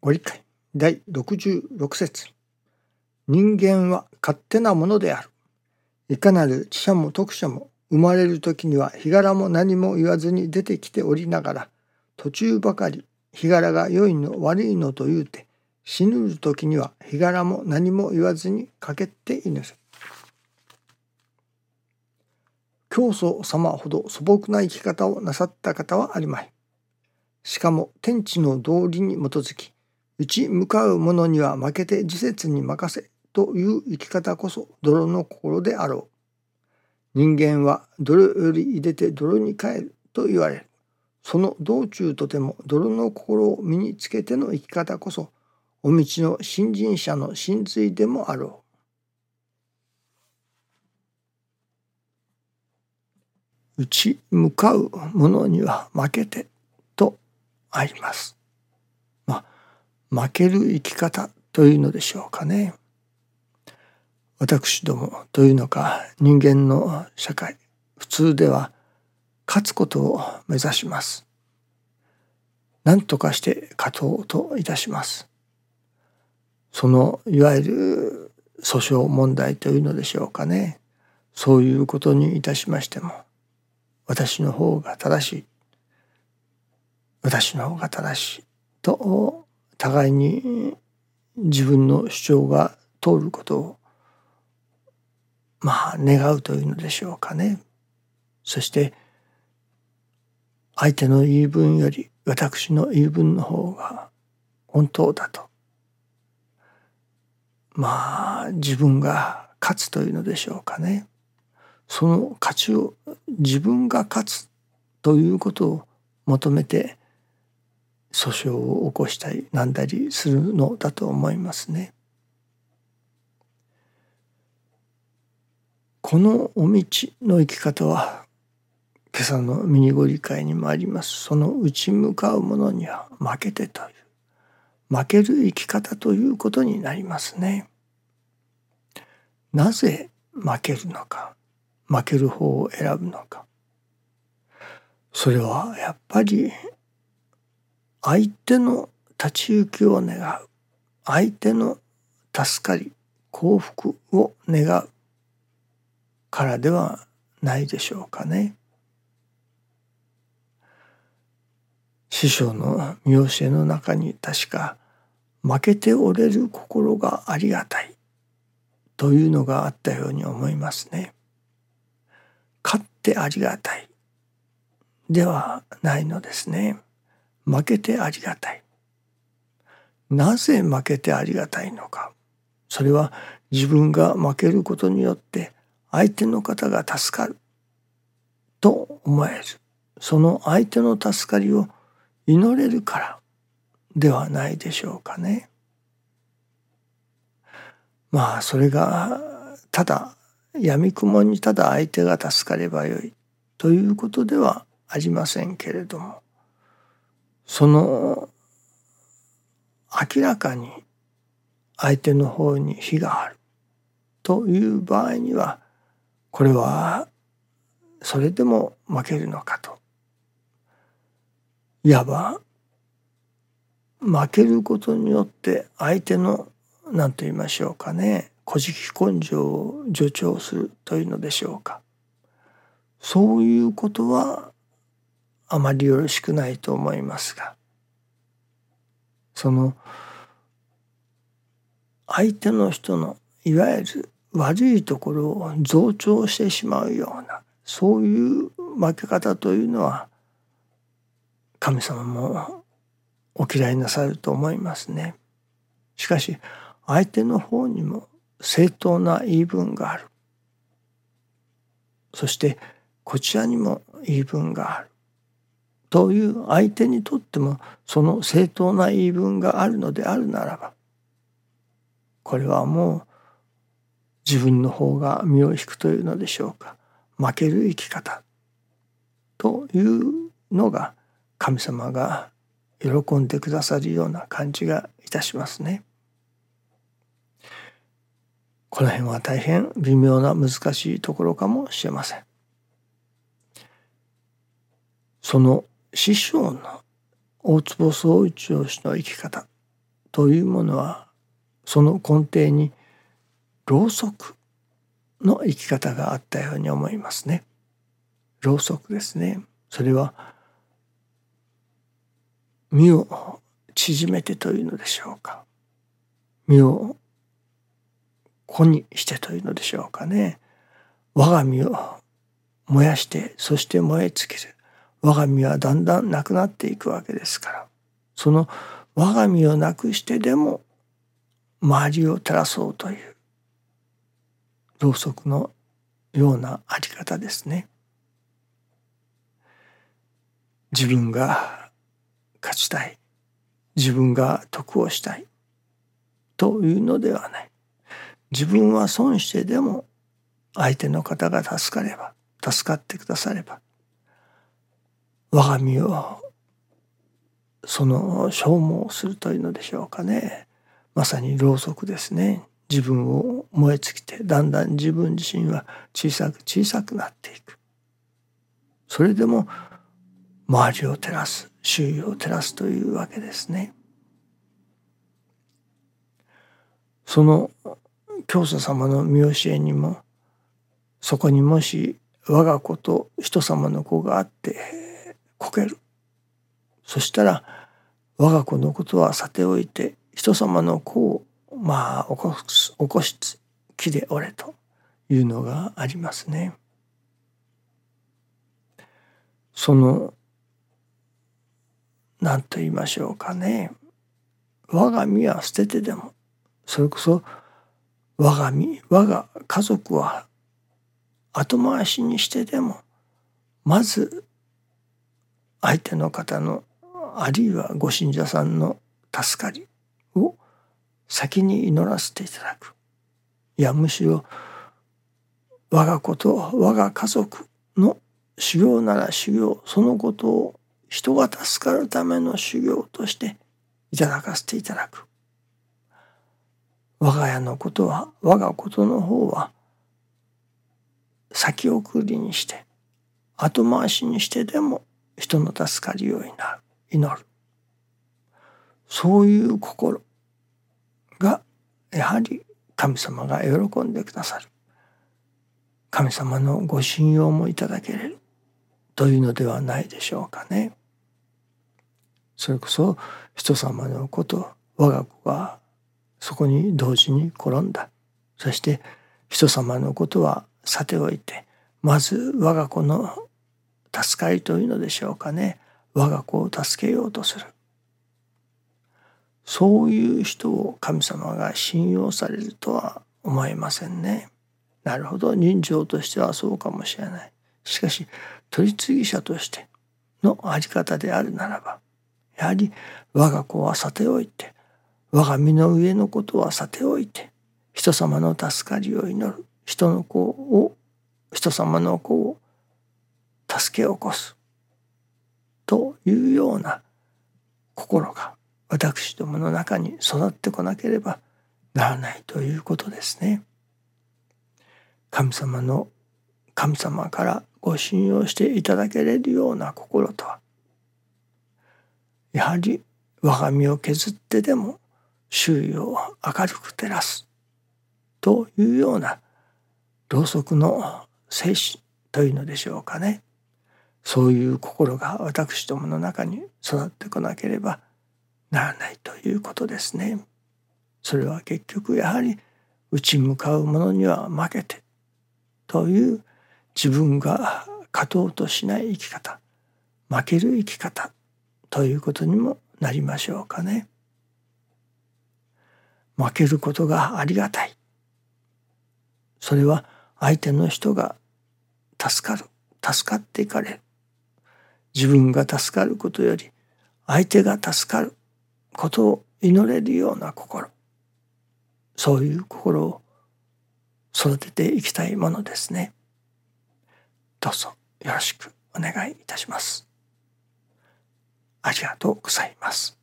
ご理解第66節。人間は勝手なものである。いかなる知者も徳者も生まれる時には日柄も何も言わずに出てきておりながら、途中ばかり日柄が良いの悪いのと言うて、死ぬる時には日柄も何も言わずに欠けていぬせ。教祖様ほど素朴な生き方をなさった方はありまい。しかも天地の道理に基づき、打ち向かう者には負けて時節に任せという生き方こそ泥の心であろう。人間は泥より出て泥に帰ると言われる。その道中とても泥の心を身につけての生き方こそ、お道の信心者の真髄でもあろう。打ち向かう者には負けてとあります。負ける生き方というのでしょうかね。私どもというのか、人間の社会、普通では勝つことを目指します。何とかして勝とうといたします。そのいわゆる訴訟問題というのでしょうかね。そういうことにいたしましても、私の方が正しい、私の方が正しいと互いに自分の主張が通ることを願うというのでしょうかね。そして相手の言い分より私の言い分の方が本当だと、自分が勝つというのでしょうかね。その勝ちを、自分が勝つということを求めて訴訟を起こしたりなんだりするのだと思いますね。このお道の生き方は、今朝のミニご理解にもあります。その打ち向かう者には負けてという、負ける生き方ということになりますね。なぜ負けるのか、負ける方を選ぶのか。それはやっぱり相手の立ち行きを願う、相手の助かり、幸福を願うからではないでしょうかね。師匠の見教えの中に確か、負けて折れる心がありがたいというのがあったように思いますね。勝ってありがたいではないのですね。負けてありがたい。なぜ負けてありがたいのか。それは自分が負けることによって相手の方が助かると思える。その相手の助かりを祈れるからではないでしょうかね。それがただ闇雲にただ相手が助かればよいということではありませんけれども、その明らかに相手の方に非があるという場合には、これはそれでも負けるのかと、いわば負けることによって相手の何と言いましょうかね、こじき根性を助長するというのでしょうか。そういうことはあまりよろしくないと思いますが、その相手の人のいわゆる悪いところを増長してしまうような、そういう負け方というのは神様もお嫌いなさると思いますね。しかし相手の方にも正当な言い分がある。そしてこちらにも言い分がある。という相手にとってもその正当な言い分があるのであるならば、これはもう自分の方が身を引くというのでしょうか。負ける生き方というのが神様が喜んでくださるような感じがいたしますね。この辺は大変微妙な難しいところかもしれません。その師匠の大坪宗一郎氏の生き方というものは、その根底にろうそくの生き方があったように思いますね。ろうそくですね。それは身を縮めてというのでしょうか、身を粉にしてというのでしょうかね。我が身を燃やして、そして燃え尽きる。我が身はだんだんなくなっていくわけですから、その我が身をなくしてでも周りを照らそうというろうそくのようなあり方ですね。自分が勝ちたい、自分が得をしたいというのではない。自分は損してでも相手の方が助かってくだされば、我が身をその消耗するというのでしょうかね。まさにろうそくですね。自分を燃え尽きて、だんだん自分自身は小さくなっていく。それでも周りを照らす、周囲を照らすというわけですね。その教祖様の見教えにも、そこにもし我が子と人様の子があってこける。そしたら我が子のことはさておいて、人様の子を起こし木で折れというのがありますね。その何と言いましょうかね、我が身は捨ててでも、それこそ我が家族は後回しにしてでも、まず相手の方の、あるいはご信者さんの助かりを先に祈らせていただく。いや、むしろ我が子と我が家族の修行なら修行、そのことを人が助かるための修行としていただかせていただく。我が家のことは、我がことの方は先送りにして、後回しにしてでも人の助かりを祈る。そういう心がやはり神様が喜んでくださる。神様のご信用もいただけれるというのではないでしょうかね。それこそ人様の子と我が子がそこに同時に転んだ。そして人様のことはさておいて、まず我が子の助かりというのでしょうかね。我が子を助けようとする。そういう人を神様が信用されるとは思えませんね。なるほど、人情としてはそうかもしれない。しかし取り次ぎ者としてのあり方であるならば、やはり我が子はさておいて、我が身の上のことはさておいて、人様の助かりを祈る。人様の子を助け起こすというような心が私どもの中に育ってこなければならないということですね。神様からご信用していただけれるような心とは、やはり我が身を削ってでも周囲を明るく照らすというようなろうそくの精神というのでしょうかね。そういう心が私どもの中に育ってこなければならないということですね。それは結局やはり打ち向かう者には負けてという、自分が勝とうとしない生き方、負ける生き方ということにもなりましょうかね。負けることがありがたい。それは相手の人が助かっていかれる。自分が助かることより相手が助かることを祈れるような心、そういう心を育てていきたいものですね。どうぞよろしくお願いいたします。ありがとうございます。